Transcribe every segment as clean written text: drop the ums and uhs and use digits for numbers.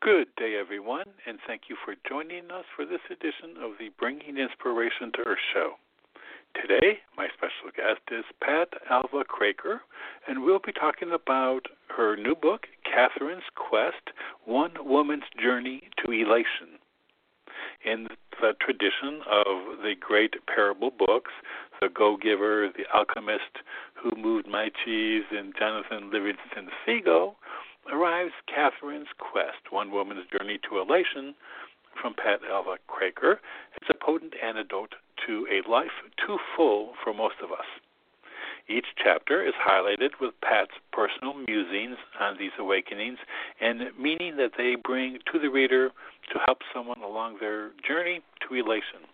Good day, everyone, and thank you for joining us for this edition of the Bringing Inspiration to Earth show. Today, my special guest is Pat Alva-Kraker, and we'll be talking about her new book, Catherine's Quest, One Woman's Journey to Elation. In the tradition of the great parable books, The Go Giver, The Alchemist, Who Moved My Cheese, and Jonathan Livingston Seagull, arrives Catherine's Quest, One Woman's Journey to Elation, from Pat Alva-Kraker. It's a potent antidote to a life too full for most of us. Each chapter is highlighted with Pat's personal musings on these awakenings and meaning that they bring to the reader to help someone along their journey to elation.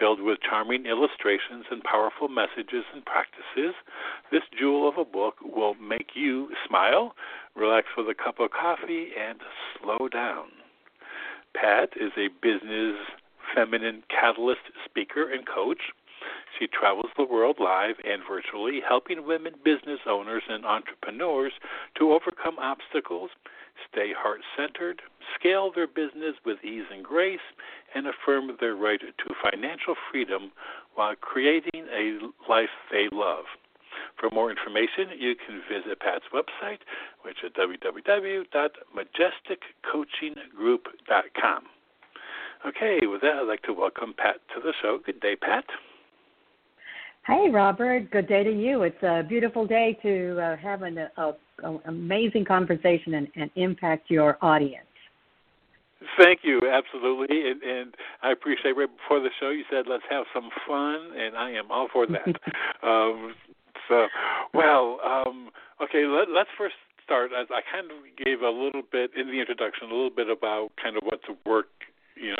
Filled with charming illustrations and powerful messages and practices, this jewel of a book will make you smile, relax with a cup of coffee, and slow down. Pat is a business feminine catalyst speaker and coach. She travels the world live and virtually, helping women business owners and entrepreneurs to overcome obstacles, stay heart-centered, scale their business with ease and grace, and affirm their right to financial freedom while creating a life they love. For more information, you can visit Pat's website, which is www.majesticcoachinggroup.com. Okay, with that, I'd like to welcome Pat to the show. Good day, Pat. Hey, Robert. Good day to you. It's a beautiful day to have an amazing conversation and impact your audience. Thank you, absolutely, and I appreciate. Right before the show, you said let's have some fun, and I am all for that. Okay, let's first start. I kind of gave a little bit in the introduction, a little bit about kind of what the work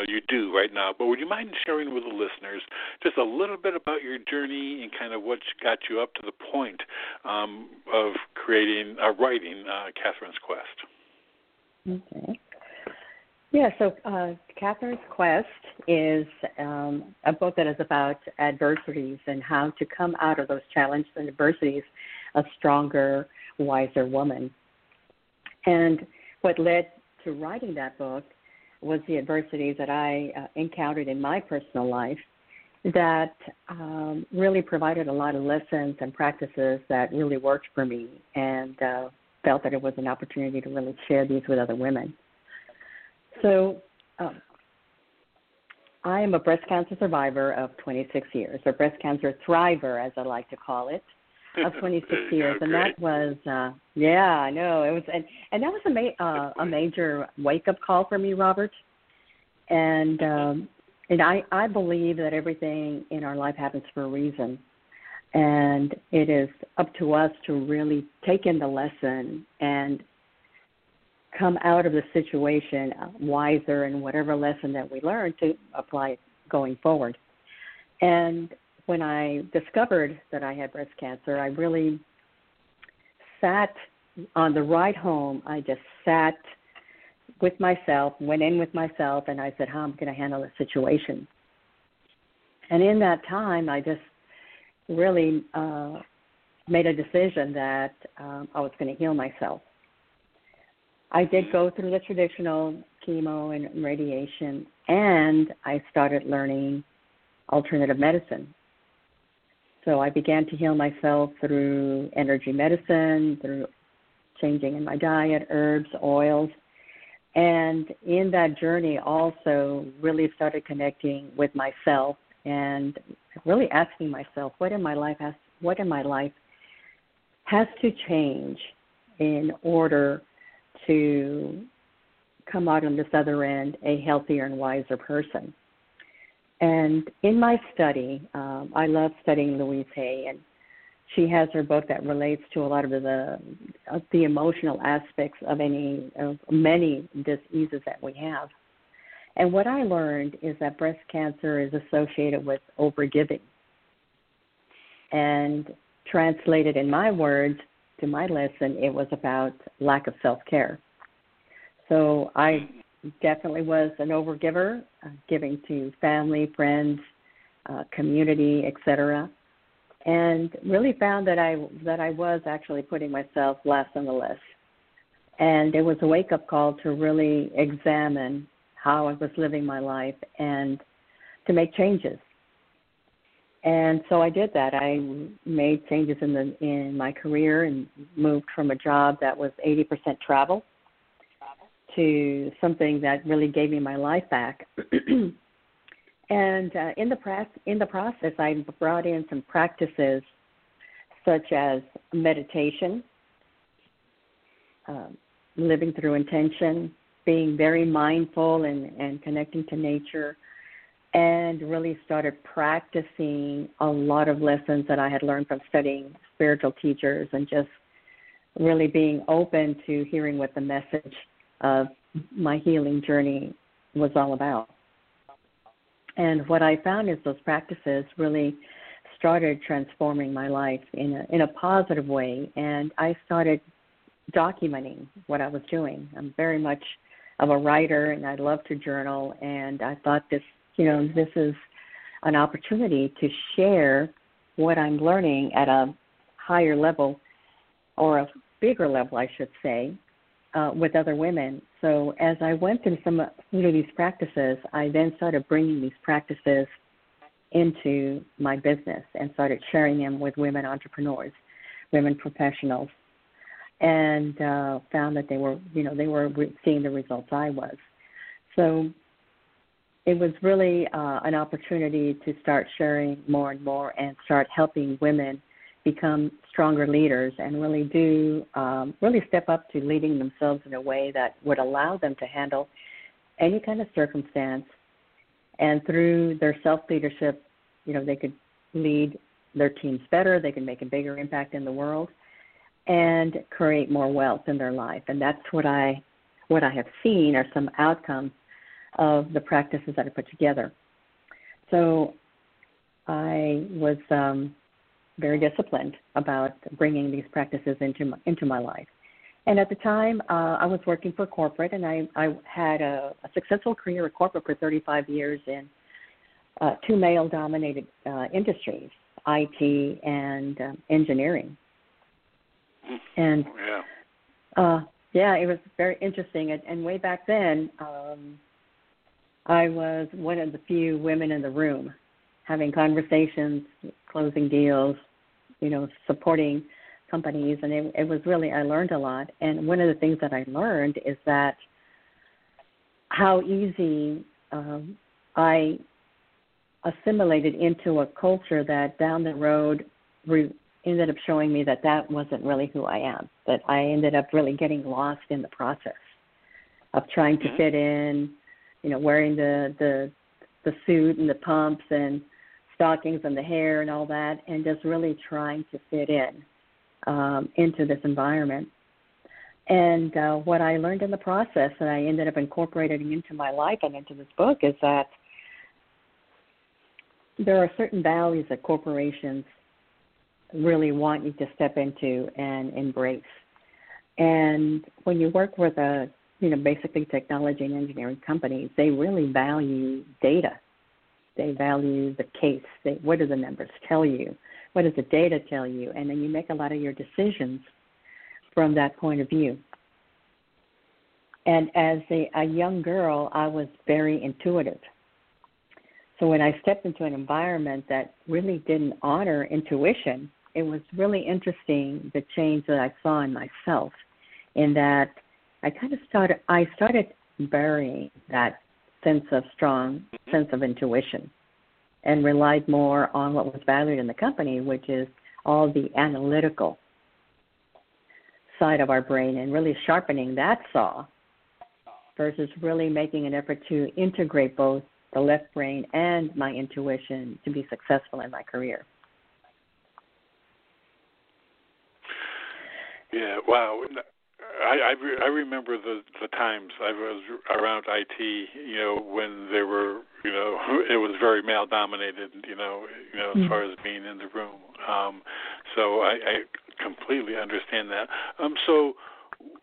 you do right now, but would you mind sharing with the listeners just a little bit about your journey and kind of what got you up to the point of creating, writing Catherine's Quest? Okay. Yeah, so Catherine's Quest is a book that is about adversities and how to come out of those challenges and adversities a stronger, wiser woman. And what led to writing that book was the adversities that I encountered in my personal life that really provided a lot of lessons and practices that really worked for me, and felt that it was an opportunity to really share these with other women. So I am a breast cancer survivor of 26 years, or breast cancer thriver, as I like to call it, of 26 years. Okay. And that was, that was a major wake-up call for me, Robert. And I believe that everything in our life happens for a reason. And it is up to us to really take in the lesson and come out of the situation wiser, and whatever lesson that we learn to apply it going forward. And when I discovered that I had breast cancer, I really sat on the ride home. I just sat with myself, went in with myself, and I said, how am I going to handle this situation? And in that time, I just really made a decision that I was going to heal myself. I did go through the traditional chemo and radiation, and I started learning alternative medicine. So I began to heal myself through energy medicine, through changing in my diet, herbs, oils. And in that journey also really started connecting with myself and really asking myself, what in my life has to change in order to come out on this other end a healthier and wiser person. And in my study, I love studying Louise Hay, and she has her book that relates to a lot of the emotional aspects of many diseases that we have. And what I learned is that breast cancer is associated with overgiving. And translated in my words to my lesson, it was about lack of self-care. So I definitely was an overgiver, giving to family, friends, community, etc., and really found that I was actually putting myself last on the list. And it was a wake-up call to really examine how I was living my life and to make changes. And so I did that. I made changes in my career and moved from a job that was 80% travel to something that really gave me my life back. And in the process, I brought in some practices such as meditation, living through intention, being very mindful and connecting to nature, and really started practicing a lot of lessons that I had learned from studying spiritual teachers and just really being open to hearing what the message of my healing journey was all about. And what I found is those practices really started transforming my life in a positive way, and I started documenting what I was doing. I'm very much of a writer, and I love to journal, and I thought this is an opportunity to share what I'm learning at a higher level, or a bigger level, I should say, with other women. So as I went through these practices, I then started bringing these practices into my business and started sharing them with women entrepreneurs, women professionals, and found that they were seeing the results I was. So it was really an opportunity to start sharing more and more and start helping women become stronger leaders and really do step up to leading themselves in a way that would allow them to handle any kind of circumstance. And through their self-leadership, they could lead their teams better, they could make a bigger impact in the world and create more wealth in their life. And that's what I have seen are some outcomes of the practices that I put together. So I was very disciplined about bringing these practices into my life. And at the time, I was working for corporate, and I had a successful career at corporate for 35 years in two male-dominated industries, IT and engineering. And it was very interesting. And way back then, I was one of the few women in the room having conversations, closing deals, supporting companies. And it was really, I learned a lot. And one of the things that I learned is that how easy I assimilated into a culture that down the road ended up showing me that wasn't really who I am, that I ended up really getting lost in the process of trying to fit in, wearing the suit and the pumps and stockings and the hair and all that, and just really trying to fit in into this environment. And what I learned in the process that I ended up incorporating into my life and into this book is that there are certain values that corporations really want you to step into and embrace. And when you work with basically technology and engineering companies, they really value data. They value the case. What do the numbers tell you? What does the data tell you? And then you make a lot of your decisions from that point of view. And as a young girl, I was very intuitive. So when I stepped into an environment that really didn't honor intuition, it was really interesting the change that I saw in myself, in that I started burying that sense of intuition and relied more on what was valued in the company, which is all the analytical side of our brain, and really sharpening that saw versus really making an effort to integrate both the left brain and my intuition to be successful in my career. Yeah, wow. I remember the times I was around IT, you know, when they were, you know, it was very male dominated, you know, as far as being in the room. So I completely understand that. So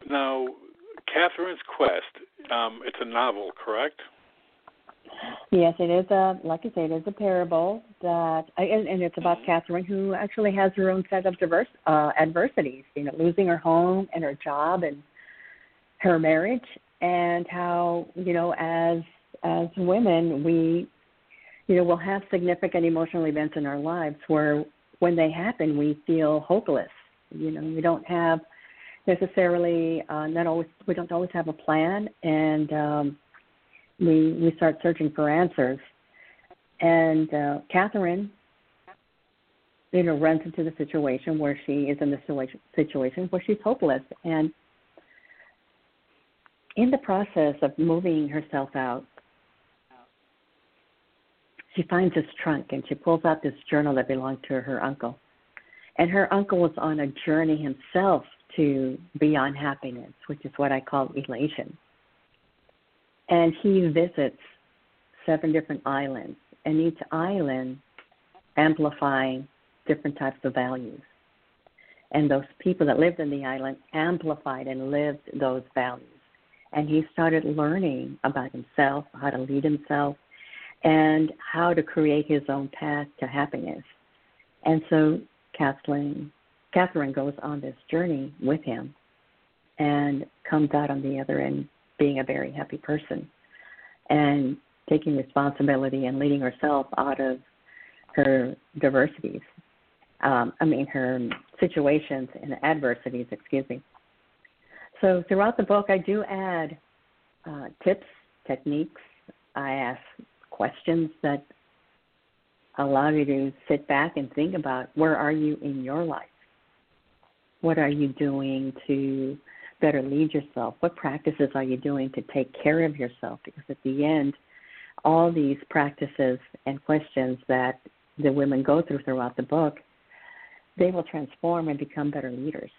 now, Catherine's Quest, it's a novel, correct? Yes, it is a, like I say, it is a parable that, and it's about Catherine, who actually has her own set of adversities, you know, losing her home and her job and her marriage, and how, you know, as women, we, you know, will have significant emotional events in our lives where when they happen, we feel hopeless. You know, we don't have necessarily, we don't always have a plan, and, we start searching for answers. And Catherine, you know, runs into the situation where she is in the situation where she's hopeless. And in the process of moving herself out, she finds this trunk and she pulls out this journal that belonged to her uncle. And her uncle was on a journey himself to beyond happiness, which is what I call elation. And he visits 7 different islands, and each island amplifying different types of values. And those people that lived in the island amplified and lived those values. And he started learning about himself, how to lead himself, and how to create his own path to happiness. And so Catherine goes on this journey with him and comes out on the other end, being a very happy person and taking responsibility and leading herself out of her her situations and adversities, So throughout the book, I do add tips, techniques. I ask questions that allow you to sit back and think about where are you in your life? What are you doing to better lead yourself? What practices are you doing to take care of yourself? Because at the end, all these practices and questions that the women go through throughout the book, they will transform and become better leaders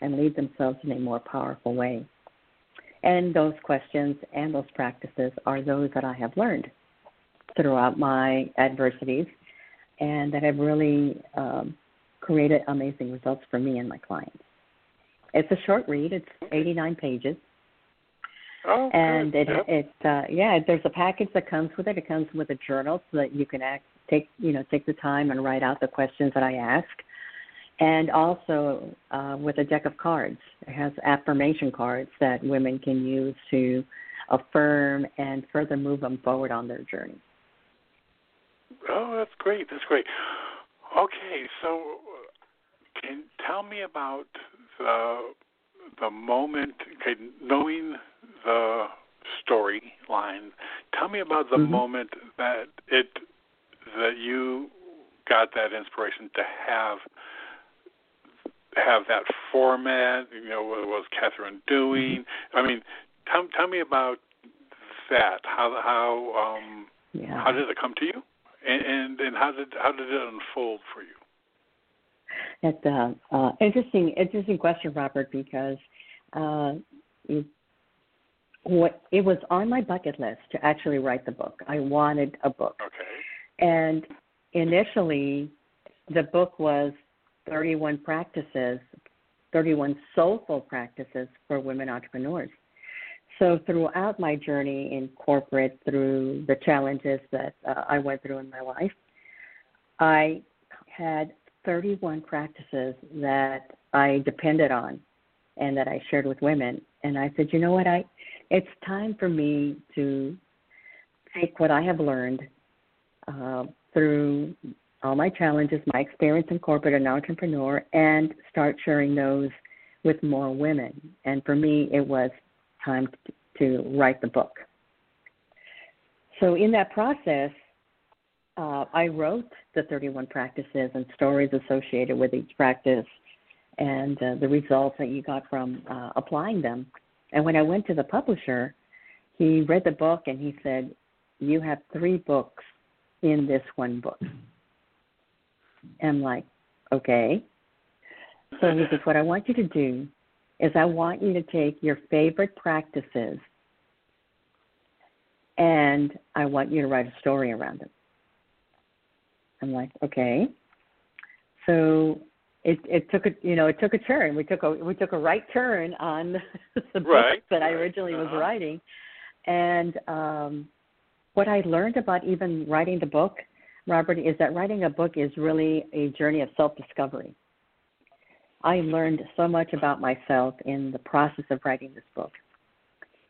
and lead themselves in a more powerful way. And those questions and those practices are those that I have learned throughout my adversities and that have really created amazing results for me and my clients. It's a short read. It's 89 pages. Oh, and there's a package that comes with it. It comes with a journal so that you can take the time and write out the questions that I ask. And also with a deck of cards. It has affirmation cards that women can use to affirm and further move them forward on their journey. Oh, that's great. Okay, so can tell me about the moment, okay, knowing the storyline, tell me about the moment that you got that inspiration to have that format. You know, what was Catherine doing? I mean, tell me about that. How did it come to you, and how did it unfold for you? That's an interesting question, Robert, because it was on my bucket list to actually write the book. I wanted a book. Okay. And initially, the book was 31 soulful practices for women entrepreneurs. So throughout my journey in corporate, through the challenges that I went through in my life, I had 31 practices that I depended on and that I shared with women. And I said, you know what, it's time for me to take what I have learned through all my challenges, my experience in corporate and entrepreneur, and start sharing those with more women. And for me, it was time to write the book. So in that process, I wrote the 31 practices and stories associated with each practice and the results that you got from applying them. And when I went to the publisher, he read the book and he said, you have 3 books in this one book. And I'm like, okay. So he says, what I want you to do is I want you to take your favorite practices and I want you to write a story around it. I'm like, okay. So it took a turn. We took a right turn on the book that I originally was writing, and what I learned about even writing the book, Robert, is that writing a book is really a journey of self-discovery. I learned so much about myself in the process of writing this book.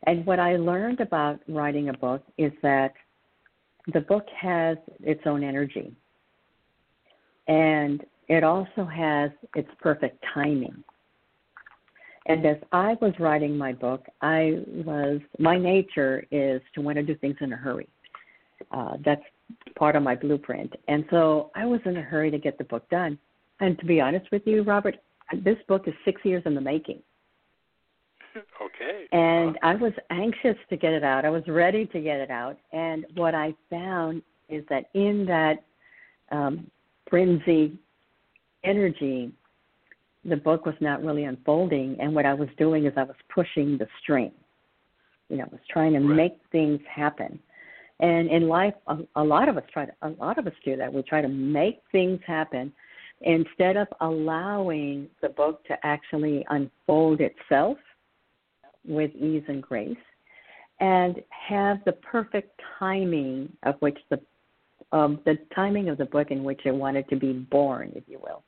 And what I learned about writing a book is that the book has its own energy. And it also has its perfect timing. And as I was writing my book, my nature is to want to do things in a hurry. That's part of my blueprint. And so I was in a hurry to get the book done. And to be honest with you, Robert, this book is 6 years in the making. Okay. And I was anxious to get it out. I was ready to get it out. And what I found is that in that frenzy energy, the book was not really unfolding. And what I was doing is I was pushing the string. I was trying to make things happen. And in life, a lot of us do that. We try to make things happen instead of allowing the book to actually unfold itself with ease and grace, and have the perfect timing of which the timing of the book in which it wanted to be born, if you will.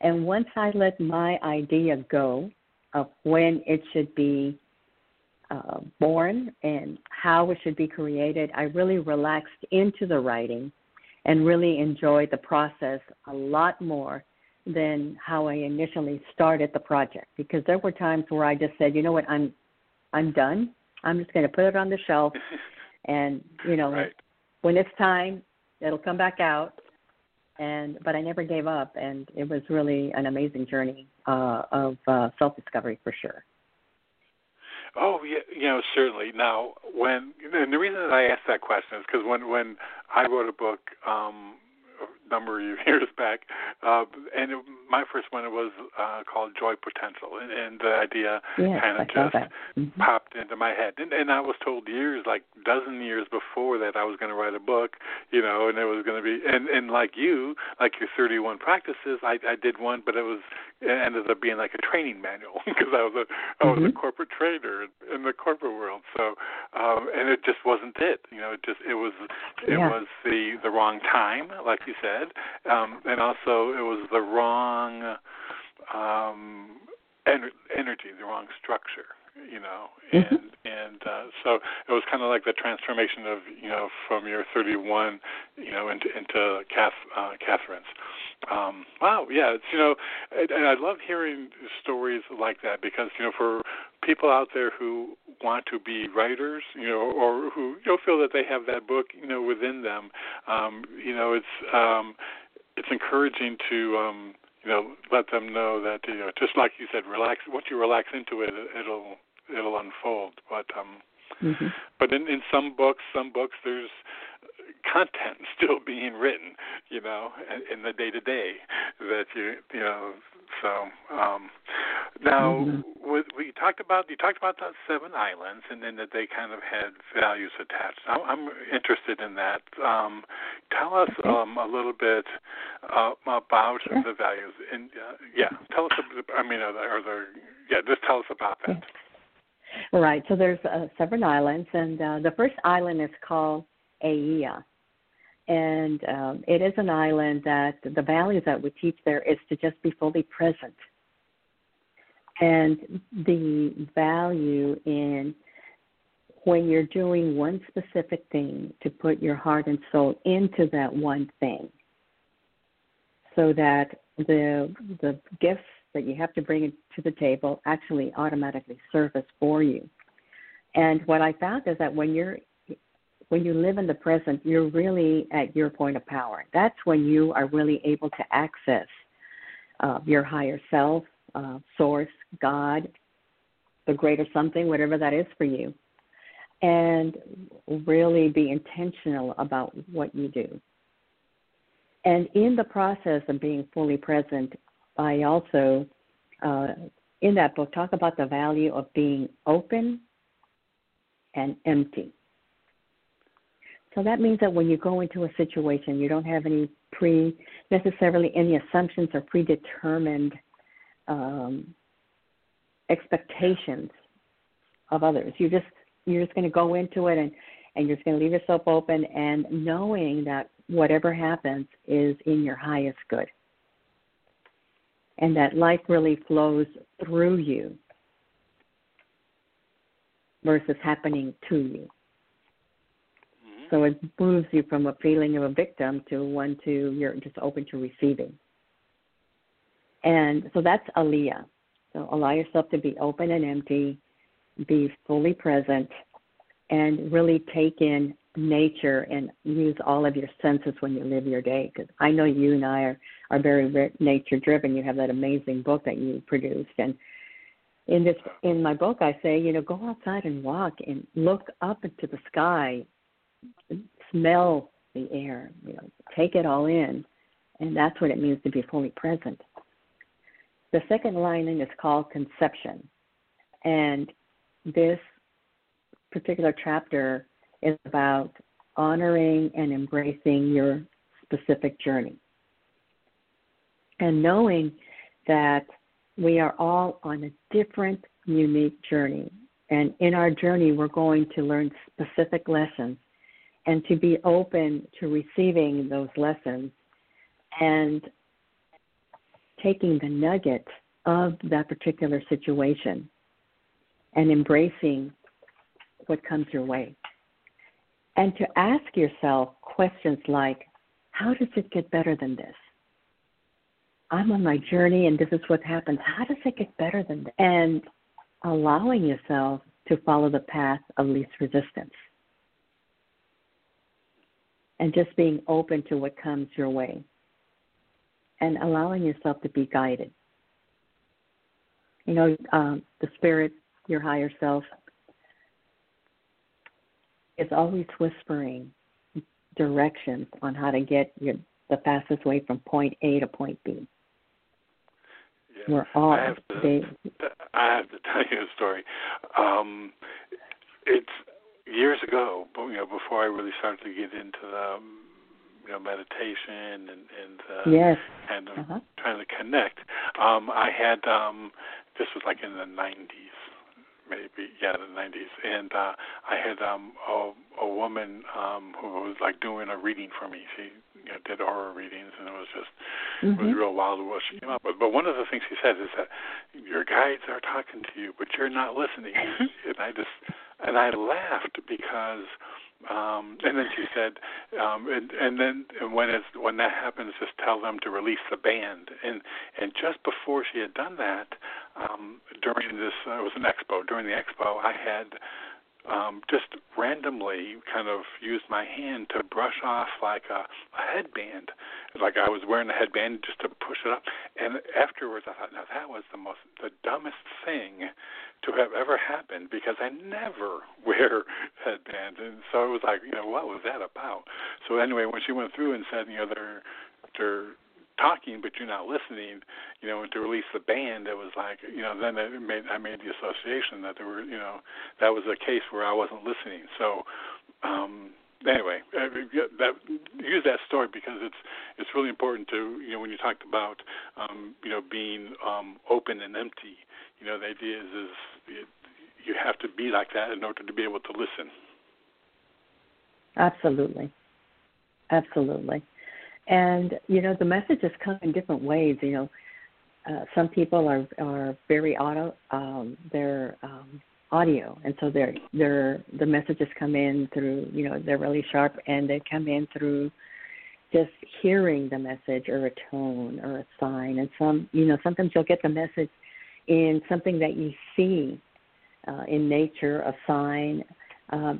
And once I let my idea go of when it should be born and how it should be created, I really relaxed into the writing and really enjoyed the process a lot more than how I initially started the project, because there were times where I just said, you know what, I'm done. I'm just going to put it on the shelf, and when it's time, it'll come back out. But I never gave up, and it was really an amazing journey of self-discovery for sure. Oh, yeah, certainly. Now, and the reason that I asked that question is because when I wrote a book a number of years back, and my first one was called Joy Potential, and the idea kind of just popped into my head. And I was told dozen years before that I was going to write a book, and it was going to be, and like your 31 practices, I did one, but it ended up being like a training manual because I was a corporate trainer in the corporate world. So, and it just wasn't it. It was the wrong time, like you said, and also it was the wrong energy, the wrong structure. So it was kind of like the transformation of from your 31 into Catherine's. Wow, yeah, it's and I love hearing stories like that because for people out there who want to be writers, or who feel that they have that book within them, it's encouraging to. Let them know that just like you said, relax. Once you relax into it, it'll unfold. But but in some books, there's content still being written, in the day to day that you. So now you talked about the 7 islands, and then that they kind of had values attached. I'm interested in that. Tell us a little bit about the values, and tell us. Just tell us about that. Right. So there's 7 islands, and the first island is called Aia. And it is an island that the values that we teach there is to just be fully present. And the value in when you're doing one specific thing, to put your heart and soul into that one thing, so that the gifts that you have to bring to the table actually automatically surface for you. And what I found is that when you live in the present, you're really at your point of power. That's when you are really able to access your higher self, source, God, the greater something, whatever that is for you, and really be intentional about what you do. And in the process of being fully present, I also in that book talk about the value of being open and empty. So that means that when you go into a situation, you don't have any necessarily any assumptions or predetermined expectations of others. You're just going to go into it and you're just going to leave yourself open and knowing that whatever happens is in your highest good. And that life really flows through you versus happening to you. Mm-hmm. So it moves you from a feeling of a victim to one to you're just open to receiving. And so that's Aliyah. So allow yourself to be open and empty, be fully present, and really take in nature and use all of your senses when you live your day. Because I know you and I are very nature-driven. You have that amazing book that you produced. And in my book, I say, go outside and walk and look up into the sky, smell the air, take it all in. And that's what it means to be fully present. The second line is called conception. And this particular chapter is about honoring and embracing your specific journey and knowing that we are all on a different, unique journey. And in our journey, we're going to learn specific lessons and to be open to receiving those lessons and taking the nugget of that particular situation and embracing what comes your way. And to ask yourself questions like, how does it get better than this? I'm on my journey and this is what happens. How does it get better than this? And allowing yourself to follow the path of least resistance. And just being open to what comes your way. And allowing yourself to be guided. The spirit, your higher self, is always whispering directions on how to get the fastest way from point A to point B. Yeah. I have to tell you a story. It's years ago, before I really started to get into the meditation and trying to connect. I had this was like in the 90s. Maybe, the 90s. And I had a woman who was, doing a reading for me. She did oral readings, and it was just it was real wild what she came up with. But one of the things she said is that your guides are talking to you, but you're not listening. And I laughed because and then she said, when that happens, just tell them to release the band. And just before she had done that, during the expo, I had just randomly kind of used my hand to brush off like a headband. Like I was wearing a headband just to push it up. And afterwards I thought, now that was the dumbest thing to have ever happened because I never wear headbands. And so it was like, what was that about? So anyway, when she went through and said, they're talking, but you're not listening, and to release the band, it was like, then I made the association that there were, that was a case where I wasn't listening. So anyway, use that story because it's really important to, when you talked about, being open and empty, the idea is you have to be like that in order to be able to listen. Absolutely. Absolutely. And, the messages come in different ways, some people are very audio. And so the messages come in through, they're really sharp and they come in through just hearing the message or a tone or a sign. And sometimes you'll get the message in something that you see in nature, a sign.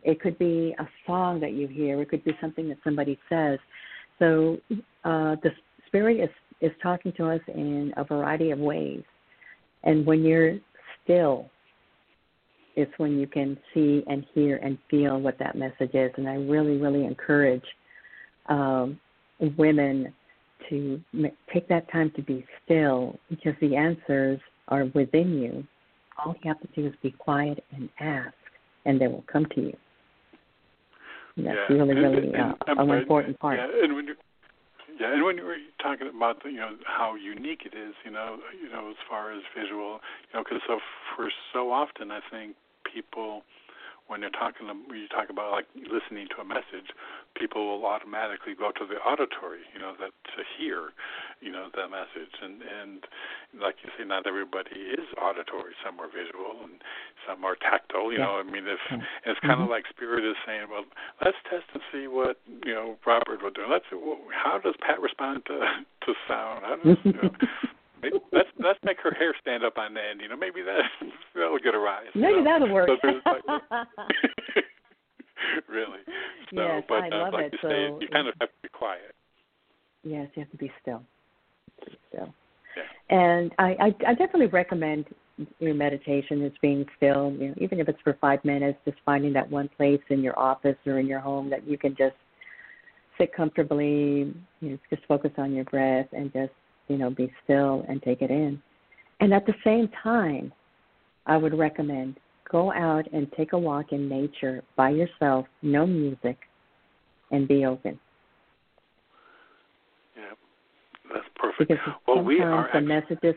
It could be a song that you hear. It could be something that somebody says. So the spirit is talking to us in a variety of ways. And when you're still, it's when you can see and hear and feel what that message is. And I really, really encourage women to take that time to be still because the answers are within you, all you have to do is be quiet and ask, and they will come to you. And that's really, really an important part. Yeah, and when you were talking about the, how unique it is, you know, as far as visual, because so often I think people, when you talk about like listening to a message, people will automatically go to the auditory, to hear, the message. And like you say, not everybody is auditory. Some are visual and some are tactile. It's kind of like Spirit is saying, well, let's test and see what Robert will do. How does Pat respond to sound? How does let's make her hair stand up on end. Maybe that'll get a rise. Maybe that'll work. Really. So, yes, but I love like it. You say, you kind of have to be quiet. Yes, you have to be still. Yeah. And I definitely recommend your meditation is being still. Even if it's for 5 minutes, just finding that one place in your office or in your home that you can just sit comfortably. Just focus on your breath and just. Be still and take it in. And at the same time, I would recommend go out and take a walk in nature by yourself, no music, and be open. Yeah, that's perfect. Because we are the messages.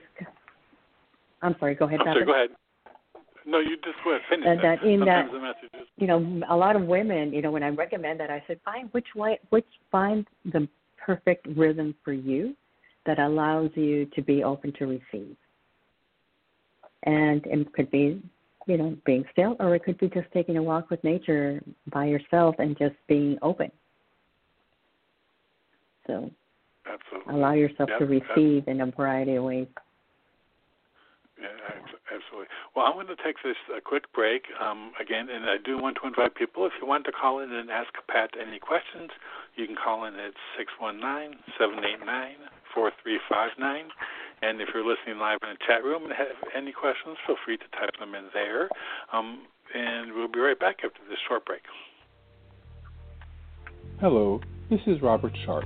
I'm sorry, go ahead. Go ahead. No, you just go ahead. Finish that. Sometimes the messages. A lot of women, when I recommend that, I said, find the perfect rhythm for you. That allows you to be open to receive. And it could be, being still, or it could be just taking a walk with nature by yourself and just being open. So absolutely. Allow yourself to receive in a variety of ways. Yeah, absolutely. Well, I want to take a quick break again, and I do want to invite people, if you want to call in and ask Pat any questions, you can call in at 619-789-4359. And if you're listening live in the chat room and have any questions, feel free to type them in there. And we'll be right back after this short break. Hello, this is Robert Sharp.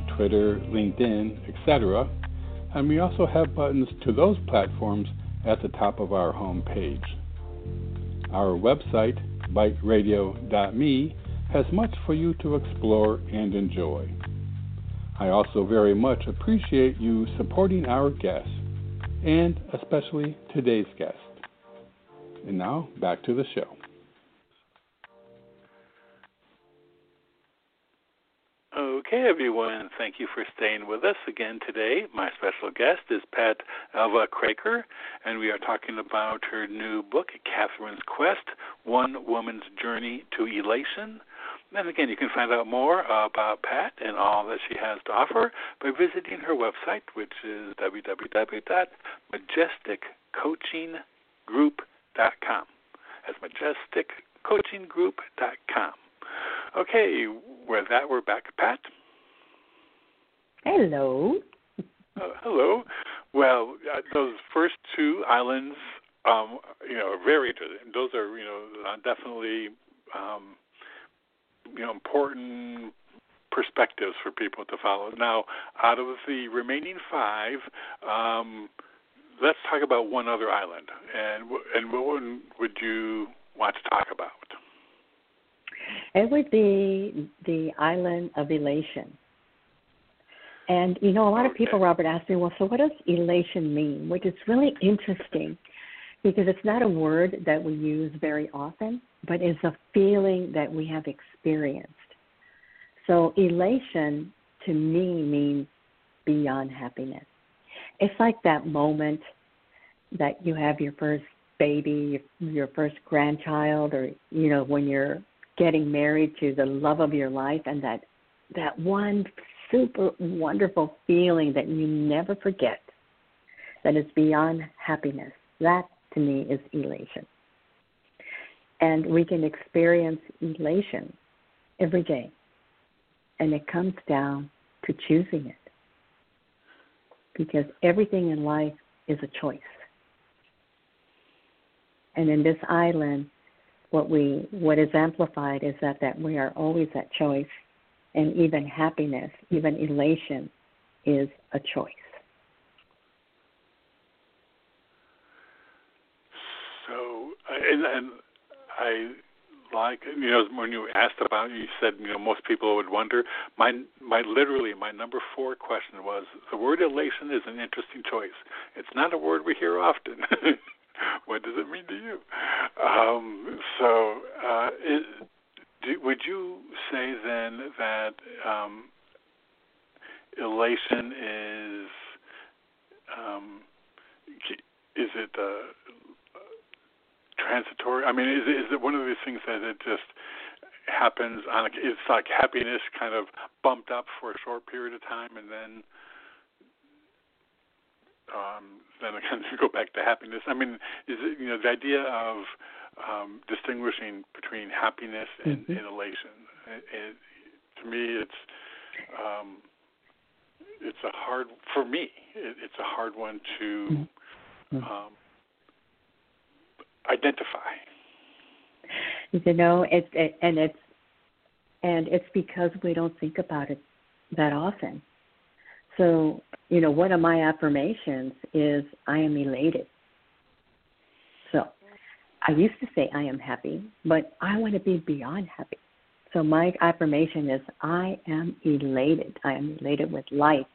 Twitter, LinkedIn, etc., and we also have buttons to those platforms at the top of our home page. Our website, biteradio.me, has much for you to explore and enjoy. I also very much appreciate you supporting our guests, and especially today's guest. And now, back to the show. Okay, everyone, thank you for staying with us again today. My special guest is Pat Alva-Kraker, and we are talking about her new book, Catherine's Quest, One Woman's Journey to Elation. And again, you can find out more about Pat and all that she has to offer by visiting her website, which is www.majesticcoachinggroup.com. That's majesticcoachinggroup.com. Okay, with that, we're back, Pat. Hello. Hello. Well, those first two islands, are very interesting. Those are, definitely, important perspectives for people to follow. Now, out of the remaining five, let's talk about one other island. And what one would you want to talk about? It would be the island of elation. And, a lot of people, Robert, asked me, well, so what does elation mean? Which is really interesting because it's not a word that we use very often, but it's a feeling that we have experienced. So elation to me means beyond happiness. It's like that moment that you have your first baby, your first grandchild, or, you know, when you're getting married to the love of your life, and that one super wonderful feeling that you never forget, that is beyond happiness. That, to me, is elation. And we can experience elation every day. And it comes down to choosing it. Because everything in life is a choice. And in this island, what is amplified is that we are always at choice. And even happiness, even elation, is a choice. So, and I like, you know, when you asked about it, you said, you know, most people would wonder. My number 4 question was, the word elation is an interesting choice. It's not a word we hear often. What does it mean to you? Would you say then that elation is, is it transitory? I mean, is it one of these things that it just happens on? It's like happiness kind of bumped up for a short period of time, and then it kind of go back to happiness. I mean, is it, you know, the idea of distinguishing between happiness and elation? To me, it's a hard one to identify. You know, it's because we don't think about it that often. So, you know, one of my affirmations is, I am elated. So I used to say I am happy, but I want to be beyond happy. So my affirmation is, I am elated. I am elated with life.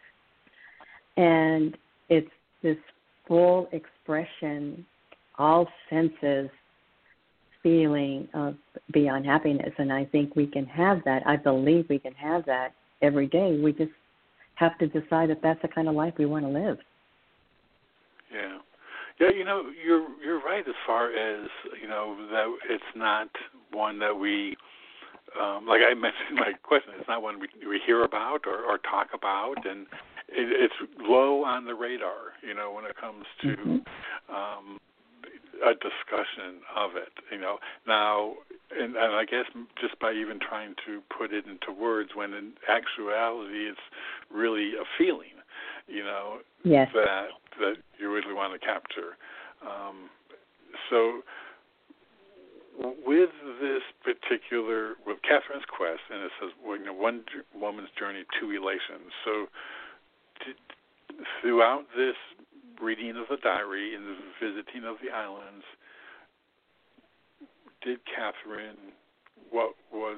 And it's this full expression, all senses, feeling of beyond happiness. And I think we can have that. I believe we can have that every day. We just have to decide that that's the kind of life we want to live. Yeah. Yeah, you know, you're right as far as, you know, that it's not one that we, like I mentioned in my question, it's not one we hear about or talk about, and it's low on the radar, you know, when it comes to a discussion of it, you know. Now, and I guess just by even trying to put it into words, when in actuality it's really a feeling, you know, yes, that you really want to capture. So with this particular, with Catherine's Quest, and it says, well, you know, one woman's journey to elation. So throughout this reading of the diary and the visiting of the islands, did Catherine, what was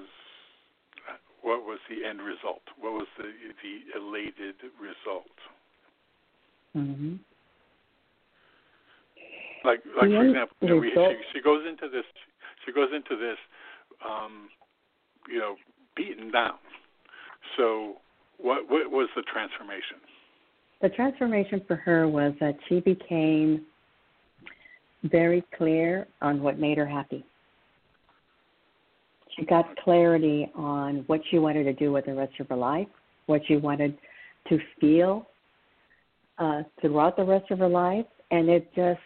the end result? What was the elated result? Mm-hmm. Like for example, you know, she goes into this. She goes into this, you know, beaten down. So, what was the transformation? The transformation for her was that she became very clear on what made her happy. She got clarity on what she wanted to do with the rest of her life, what she wanted to feel throughout the rest of her life, and it just,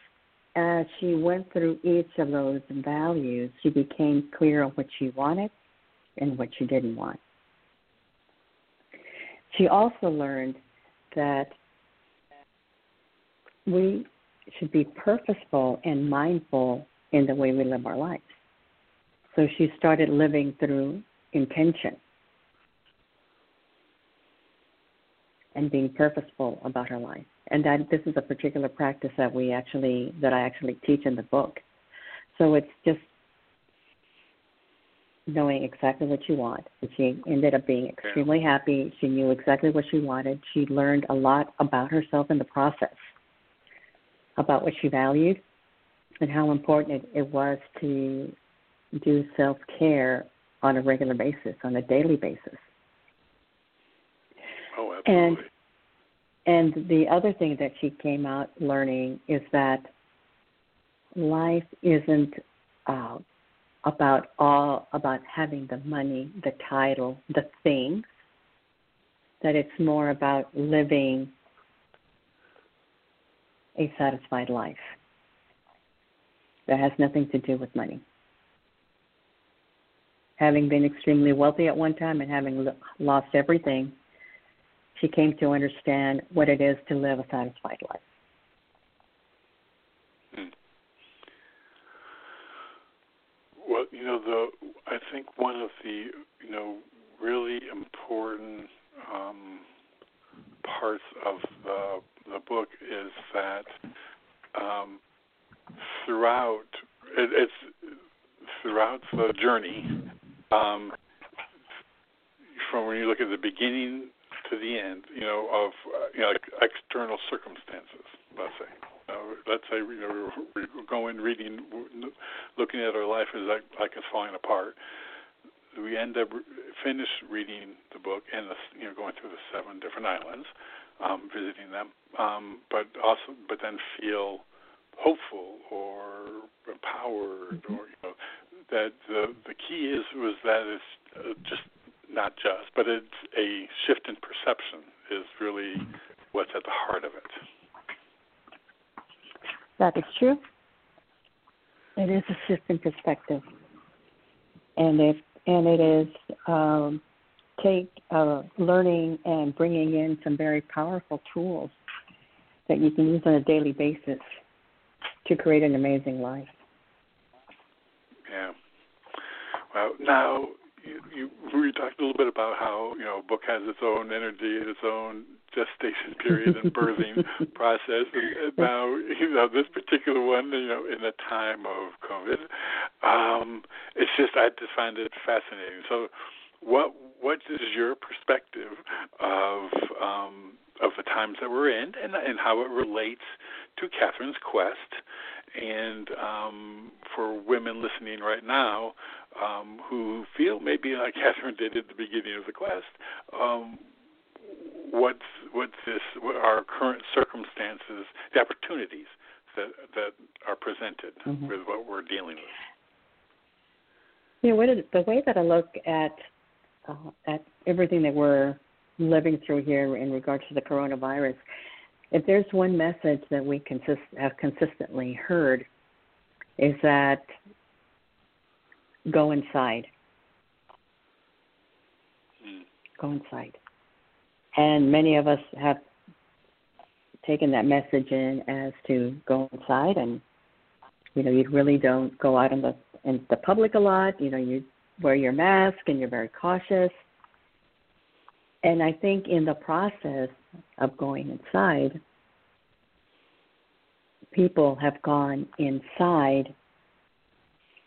as she went through each of those values, she became clear on what she wanted and what she didn't want. She also learned that we should be purposeful and mindful in the way we live our lives. So she started living through intention and being purposeful about her life. And that this is a particular practice that I actually teach in the book. So it's just knowing exactly what you want. And she ended up being extremely happy. She knew exactly what she wanted. She learned a lot about herself in the process, about what she valued, and how important it was to do self-care on a regular basis, on a daily basis. Oh, absolutely. And the other thing that she came out learning is that life isn't about having the money, the title, the things, that it's more about living a satisfied life that has nothing to do with money. Having been extremely wealthy at one time and having lost everything, she came to understand what it is to live a satisfied life. Well, I think one of the, really important parts of the book is that throughout the journey, from when you look at the beginning to the end, of external circumstances, let's say. Let's say we're going reading, looking at our life as like it's falling apart. We end up finish reading the book and going through the 7 different islands, visiting them, but then feel hopeful or empowered, or that the key was that it's but it's a shift in perception is really what's at the heart of it. That is true. It is a shift in perspective, and it is learning and bringing in some very powerful tools that you can use on a daily basis to create an amazing life. Yeah. Well, now we talked a little bit about how a book has its own energy, its own gestation period and birthing process. And now this particular one, in a time of COVID, it's just I just find it fascinating. So, what is your perspective of the times that we're in, and how it relates to Catherine's Quest? And for women listening right now who feel maybe like Catherine did at the beginning of the quest, what are current circumstances, the opportunities that are presented with what we're dealing with? The way that I look at everything that we're living through here in regards to the coronavirus, if there's one message that we have consistently heard, is that go inside. Go inside. And many of us have taken that message in as to go inside, and you really don't go out in the public a lot. You wear your mask and you're very cautious. And I think in the process of going inside, people have gone inside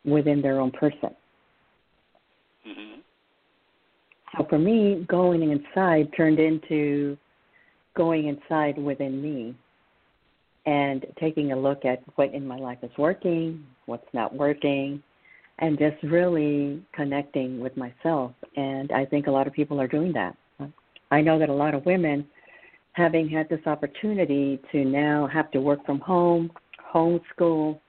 within their own person. Mm-hmm. So for me, going inside turned into going inside within me and taking a look at what in my life is working, what's not working, and just really connecting with myself. And I think a lot of people are doing that. I know that a lot of women, having had this opportunity to now have to work from home, homeschool,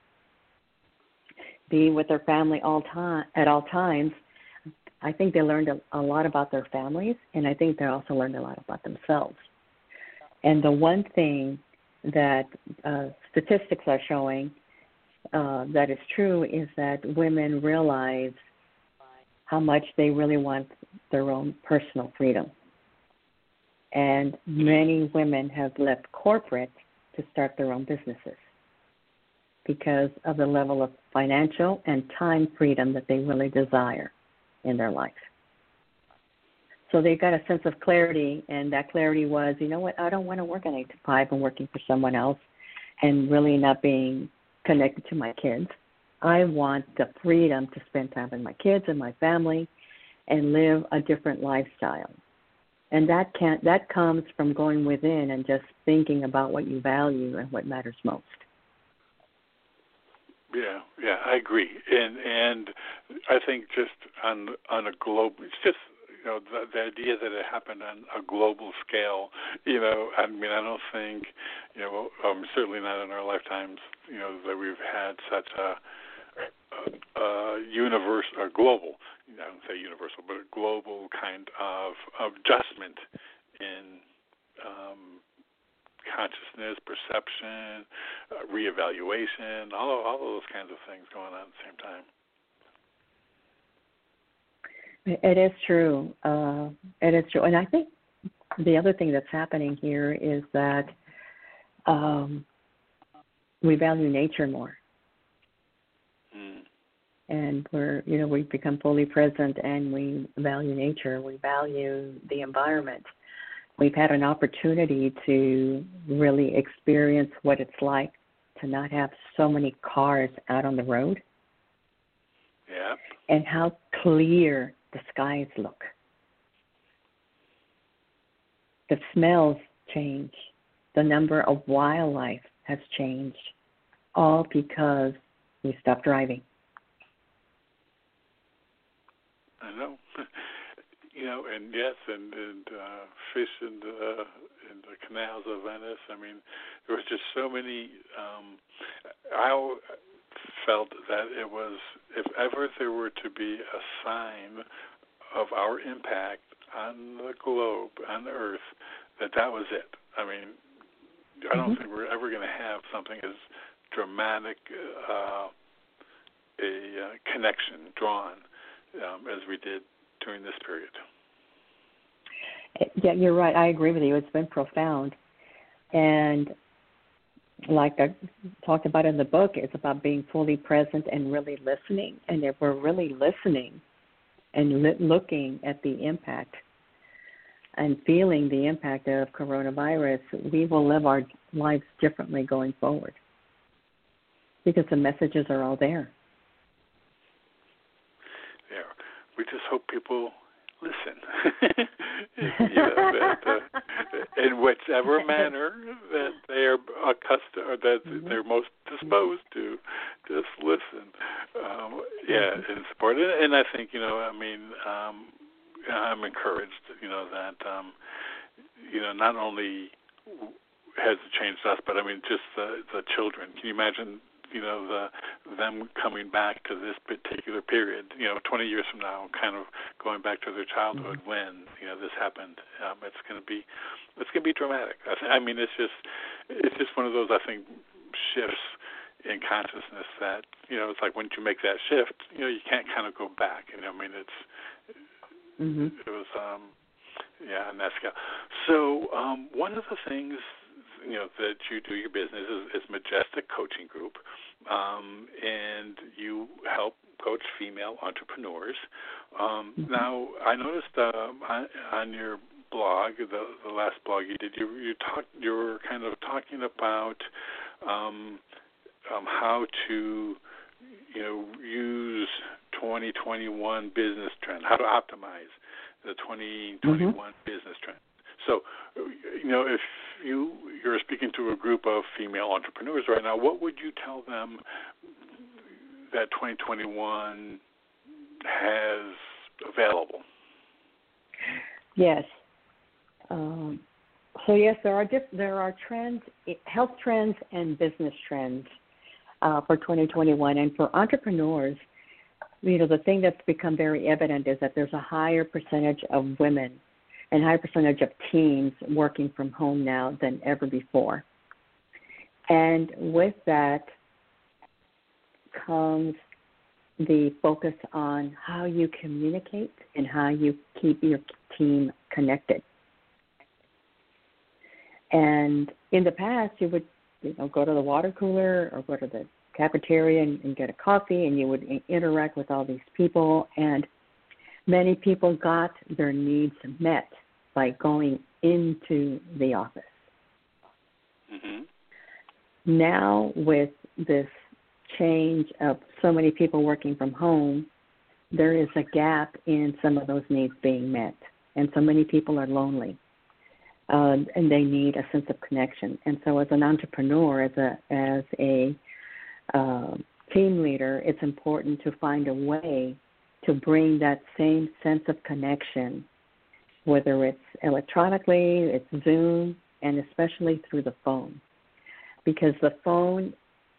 be with their family at all times, I think they learned a lot about their families, and I think they also learned a lot about themselves. And the one thing that statistics are showing that is true is that women realize how much they really want their own personal freedom. And many women have left corporate to start their own businesses because of the level of financial and time freedom that they really desire in their life. So they got a sense of clarity, and that clarity was, I don't want to work an 8 to 5 and working for someone else and really not being connected to my kids. I want the freedom to spend time with my kids and my family and live a different lifestyle. And that comes from going within and just thinking about what you value and what matters most. Yeah, I agree, and I think just on a global, it's just, you know, the idea that it happened on a global scale, you know, I mean, I don't think, you know, certainly not in our lifetimes, you know, that we've had such a universal, a global, I don't say universal, but a global kind of adjustment in consciousness, perception, reevaluation, all of those kinds of things going on at the same time. It is true. And I think the other thing that's happening here is that we value nature more. Mm. And we've become fully present, and we value nature. We value the environment. We've had an opportunity to really experience what it's like to not have so many cars out on the road. Yeah. And how clear the skies look. The smells change. The number of wildlife has changed, all because we stopped driving. I know. You know, and yes, and fish in the canals of Venice. I mean, there was just so many. I felt that it was, if ever there were to be a sign of our impact on the globe, on Earth, that was it. I mean, I don't think we're ever going to have something as dramatic a connection drawn as we did during this period. Yeah, you're right. I agree with you. It's been profound. And like I talked about in the book, it's about being fully present and really listening. And if we're really listening and looking at the impact and feeling the impact of coronavirus, we will live our lives differently going forward, because the messages are all there. We just hope people listen, in whichever manner that they are accustomed, or that they're most disposed to. Just listen, and support it. And I think, I'm encouraged, that, not only has it changed us, but I mean, just the children. Can you imagine? Them coming back to this particular period, 20 years from now, kind of going back to their childhood when, this happened. It's going to be dramatic. I mean, it's just one of those, I think, shifts in consciousness that, it's like once you make that shift, you can't kind of go back. It was, on that scale. So one of the things, that you do your business is Majestic Coaching Group, and you help coach female entrepreneurs. Now, I noticed on your blog, the last blog you did, you were kind of talking about how to, use 2021 business trend, how to optimize the 2021 business trend. So, if you're speaking to a group of female entrepreneurs right now, what would you tell them that 2021 has available? Yes. Yes, there are trends, health trends and business trends for 2021. And for entrepreneurs, the thing that's become very evident is that there's a higher percentage of women and high percentage of teens working from home now than ever before. And with that comes the focus on how you communicate and how you keep your team connected. And in the past, you would go to the water cooler or go to the cafeteria and get a coffee, and you would interact with all these people, and many people got their needs met by going into the office. Now, with this change of so many people working from home, there is a gap in some of those needs being met. And so many people are lonely, and they need a sense of connection. And so as an entrepreneur, as a team leader, it's important to find a way to bring that same sense of connection, whether it's electronically, it's Zoom, and especially through the phone. Because the phone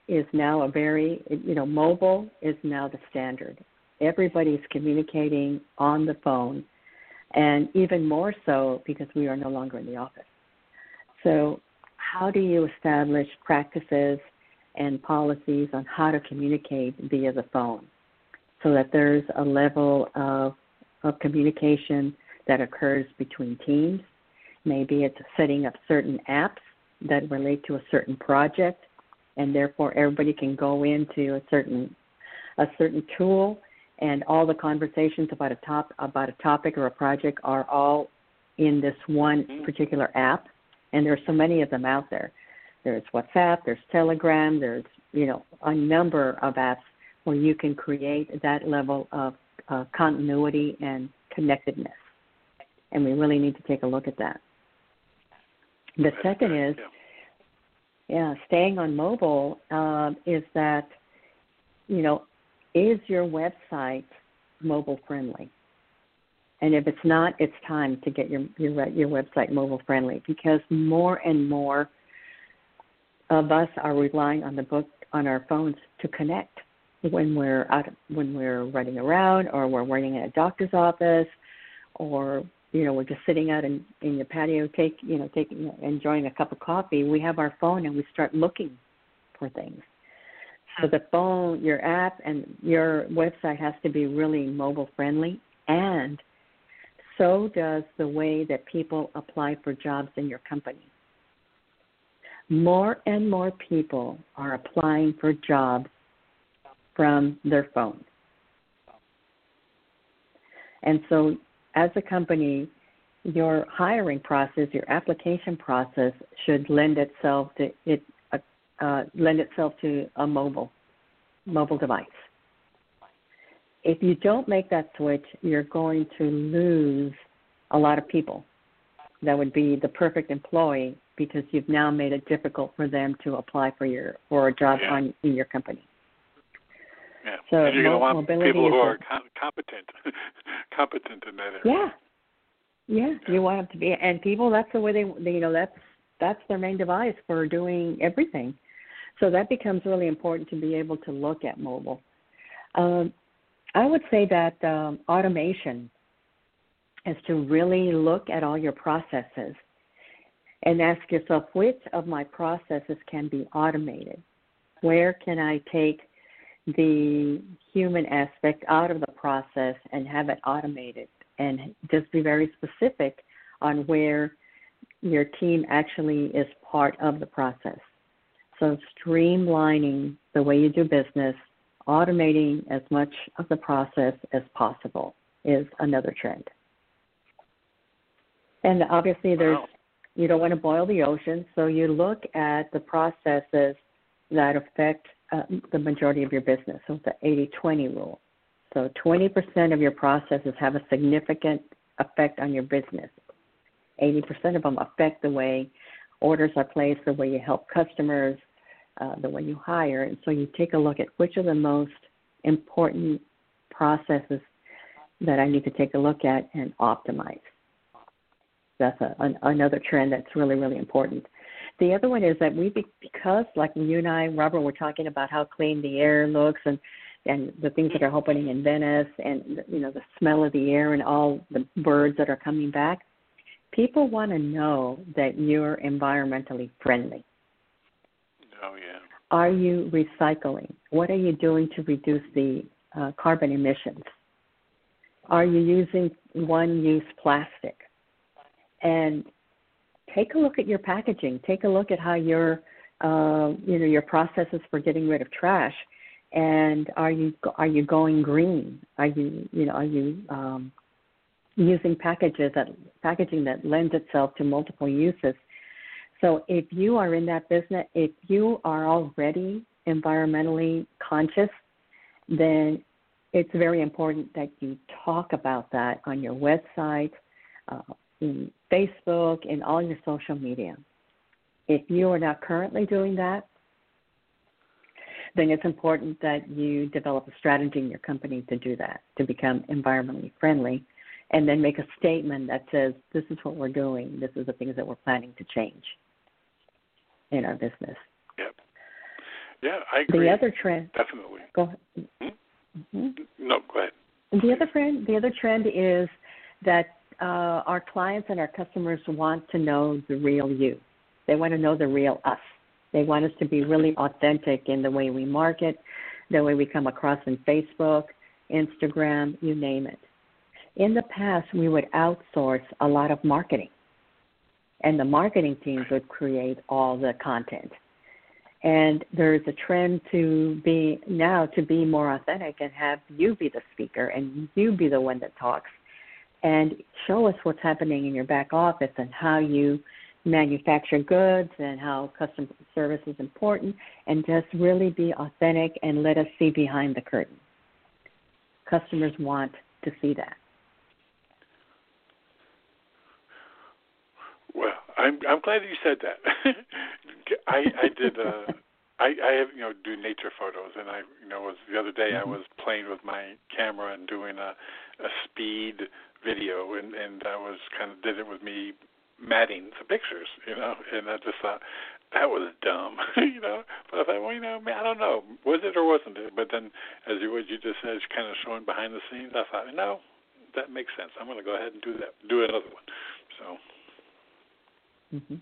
is now a very, mobile is now the standard. Everybody's communicating on the phone, and even more so because we are no longer in the office. So how do you establish practices and policies on how to communicate via the phone so that there's a level of communication that occurs between teams? Maybe it's setting up certain apps that relate to a certain project, and therefore everybody can go into a certain tool, and all the conversations about a topic or a project are all in this one particular app. And there are so many of them out there. There's WhatsApp, there's Telegram, there's a number of apps where you can create that level of continuity and connectedness. And we really need to take a look at that. The second is, staying on mobile is that, is your website mobile friendly? And if it's not, it's time to get your website mobile friendly, because more and more of us are relying on our phones to connect when we're running around, or we're running at a doctor's office, or we're just sitting out in the patio, enjoying a cup of coffee. We have our phone and we start looking for things. So the phone, your app, and your website has to be really mobile friendly, and so does the way that people apply for jobs in your company. More and more people are applying for jobs from their phone. And so as a company, your hiring process, your application process should lend itself to a mobile device. If you don't make that switch, you're going to lose a lot of people that would be the perfect employee, because you've now made it difficult for them to apply for a job in your company. Yeah. So and you're going to want people who are competent in that area. Yeah, you want them to be, and people, that's the way they that's their main device for doing everything. So that becomes really important to be able to look at mobile. I would say that automation is to really look at all your processes and ask yourself, which of my processes can be automated? Where can I take the human aspect out of the process and have it automated? And just be very specific on where your team actually is part of the process. So streamlining the way you do business, automating as much of the process as possible is another trend. And obviously, you don't want to boil the ocean, so you look at the processes that affect the majority of your business, so the 80-20 rule. So 20% of your processes have a significant effect on your business. 80% of them affect the way orders are placed, the way you help customers, the way you hire. And so you take a look at which are the most important processes that I need to take a look at and optimize. That's another trend that's really, really important. The other one is that because like you and I, Robert, were talking about how clean the air looks and the things that are happening in Venice and, the smell of the air and all the birds that are coming back, people want to know that you're environmentally friendly. Oh, yeah. Are you recycling? What are you doing to reduce the carbon emissions? Are you using one-use plastic? And take a look at your packaging. Take a look at how your processes for getting rid of trash. And are you going green? Are you using packaging that lends itself to multiple uses? So if you are in that business, if you are already environmentally conscious, then it's very important that you talk about that on your website, in Facebook, in all your social media. If you are not currently doing that, then it's important that you develop a strategy in your company to do that, to become environmentally friendly, and then make a statement that says, this is what we're doing, this is the things that we're planning to change in our business. Yep. Yeah, I agree. The other trend, definitely. Go ahead. Mm-hmm. No, go ahead. The other trend is that our clients and our customers want to know the real you. They want to know the real us. They want us to be really authentic in the way we market, the way we come across in Facebook, Instagram, you name it. In the past, we would outsource a lot of marketing, and the marketing teams would create all the content. And there is a trend to be more authentic and have you be the speaker and you be the one that talks and show us what's happening in your back office and how you manufacture goods and how customer service is important, and just really be authentic and let us see behind the curtain. Customers want to see that. Well, I'm glad you said that. I do nature photos, and I was the other day I was playing with my camera and doing a speed video, and I was did it with me matting the pictures, and I just thought that was dumb, But I thought, I don't know, was it or wasn't it? But then, as you just said, kind of showing behind the scenes, I thought, no, that makes sense. I'm going to go ahead and do that, do another one. So. Mm-hmm.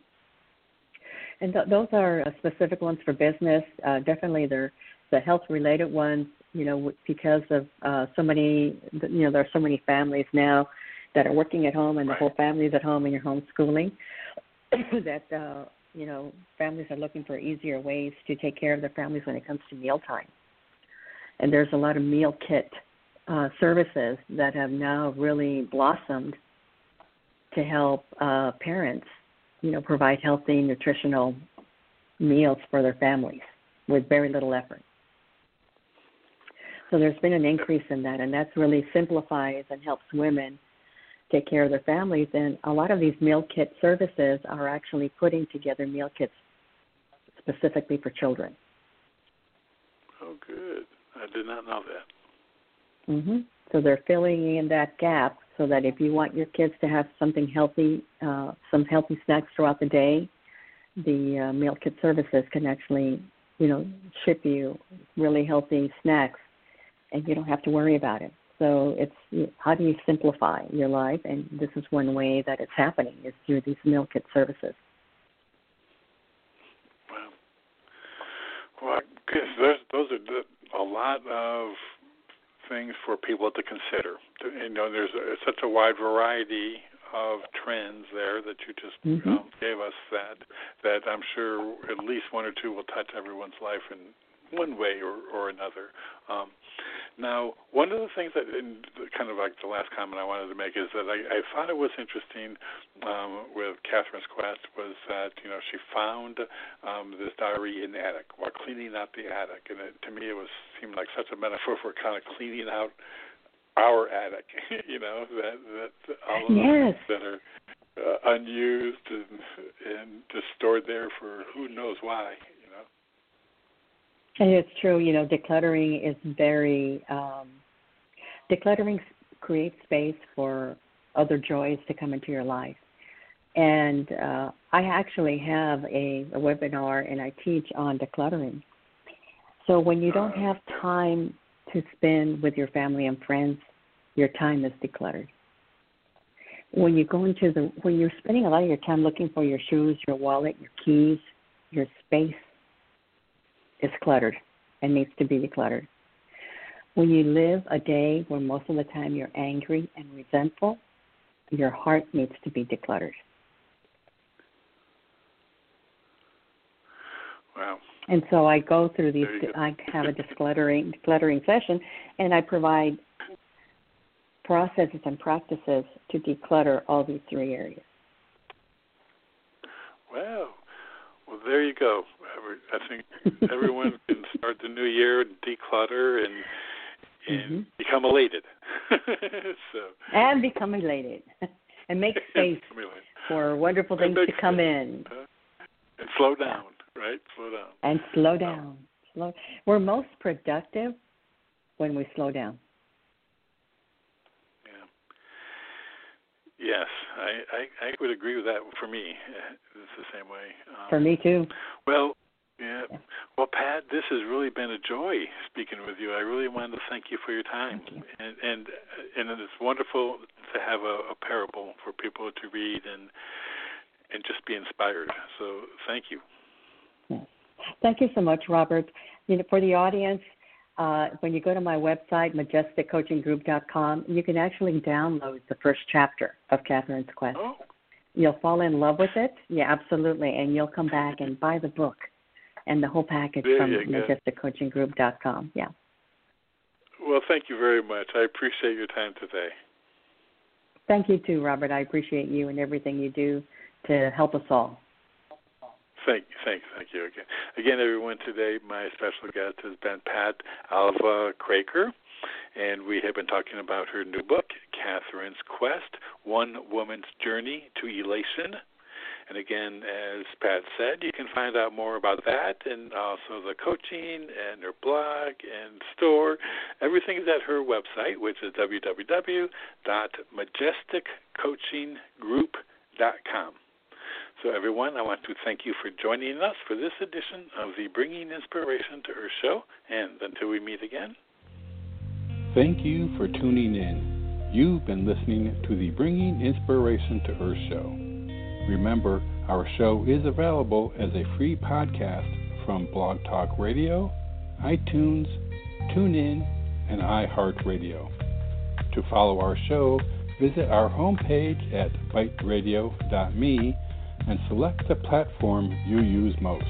And those are specific ones for business. Definitely, they're the health-related ones. Because of so many, there are so many families now that are working at home, and the whole family's at home, and you're homeschooling. That families are looking for easier ways to take care of their families when it comes to mealtime. And there's a lot of meal kit services that have now really blossomed to help parents. Provide healthy, nutritional meals for their families with very little effort. So there's been an increase in that, and that's really simplifies and helps women take care of their families. And a lot of these meal kit services are actually putting together meal kits specifically for children. Oh, good. I did not know that. Mm-hmm. So they're filling in that gap, so that if you want your kids to have something healthy, some healthy snacks throughout the day, the meal kit services can actually, ship you really healthy snacks, and you don't have to worry about it. So it's how do you simplify your life, and this is one way that it's happening is through these meal kit services. Wow. Well, those are a lot of things for people to consider. There's such a wide variety of trends there that you just gave us that I'm sure at least one or two will touch everyone's life in one way or another. Now, one of the things that, kind of like the last comment I wanted to make, is that I thought it was interesting with Catherine's Quest was that, she found this diary in the attic while cleaning out the attic. And to me, it seemed like such a metaphor for kind of cleaning out our attic, that all of yes. Those that are unused and just stored there for who knows why. And it's true, decluttering is very, decluttering creates space for other joys to come into your life. And I actually have a webinar, and I teach on decluttering. So when you don't have time to spend with your family and friends, your time is decluttered. When you go when you're spending a lot of your time looking for your shoes, your wallet, your keys, your space, is cluttered and needs to be decluttered. When you live a day where most of the time you're angry and resentful, your heart needs to be decluttered. Wow. And so I go through these, I have a decluttering session, and I provide processes and practices to declutter all these three areas. Wow. Well, there you go. I think everyone can start the new year and declutter and become elated. And become elated. And make space for wonderful things to come in. And slow down, right? Slow down. slow. We're most productive when we slow down. Yeah. Yes, I would agree with that. For me, it's the same way. For me too. Well. Yeah. Well, Pat, this has really been a joy speaking with you. I really wanted to thank you for your time. Thank you. And it's wonderful to have a parable for people to read and just be inspired. So thank you. Yes. Thank you so much, Robert. You know, for the audience, when you go to my website, majesticcoachinggroup.com, you can actually download the first chapter of Catherine's Quest. Oh. You'll fall in love with it. Yeah, absolutely. And you'll come back and buy the book. And the whole package from majesticcoachinggroup.com. Yeah. Well, thank you very much. I appreciate your time today. Thank you, too, Robert. I appreciate you and everything you do to help us all. Thank you again. Again, everyone, today my special guest has been Pat Alva-Kraker, and we have been talking about her new book, Catherine's Quest, One Woman's Journey to Elation. And again, as Pat said, you can find out more about that and also the coaching and her blog and store. Everything is at her website, which is www.majesticcoachinggroup.com. So, everyone, I want to thank you for joining us for this edition of the Bringing Inspiration to Earth show. And until we meet again. Thank you for tuning in. You've been listening to the Bringing Inspiration to Earth show. Remember, our show is available as a free podcast from Blog Talk Radio, iTunes, TuneIn, and iHeartRadio. To follow our show, visit our homepage at biteradio.me and select the platform you use most.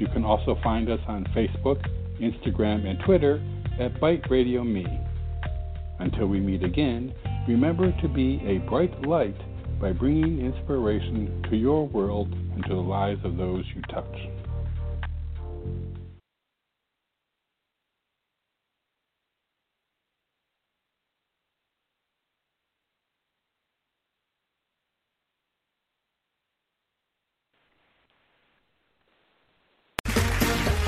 You can also find us on Facebook, Instagram, and Twitter at biteradio.me. Until we meet again, remember to be a bright light by bringing inspiration to your world and to the lives of those you touch.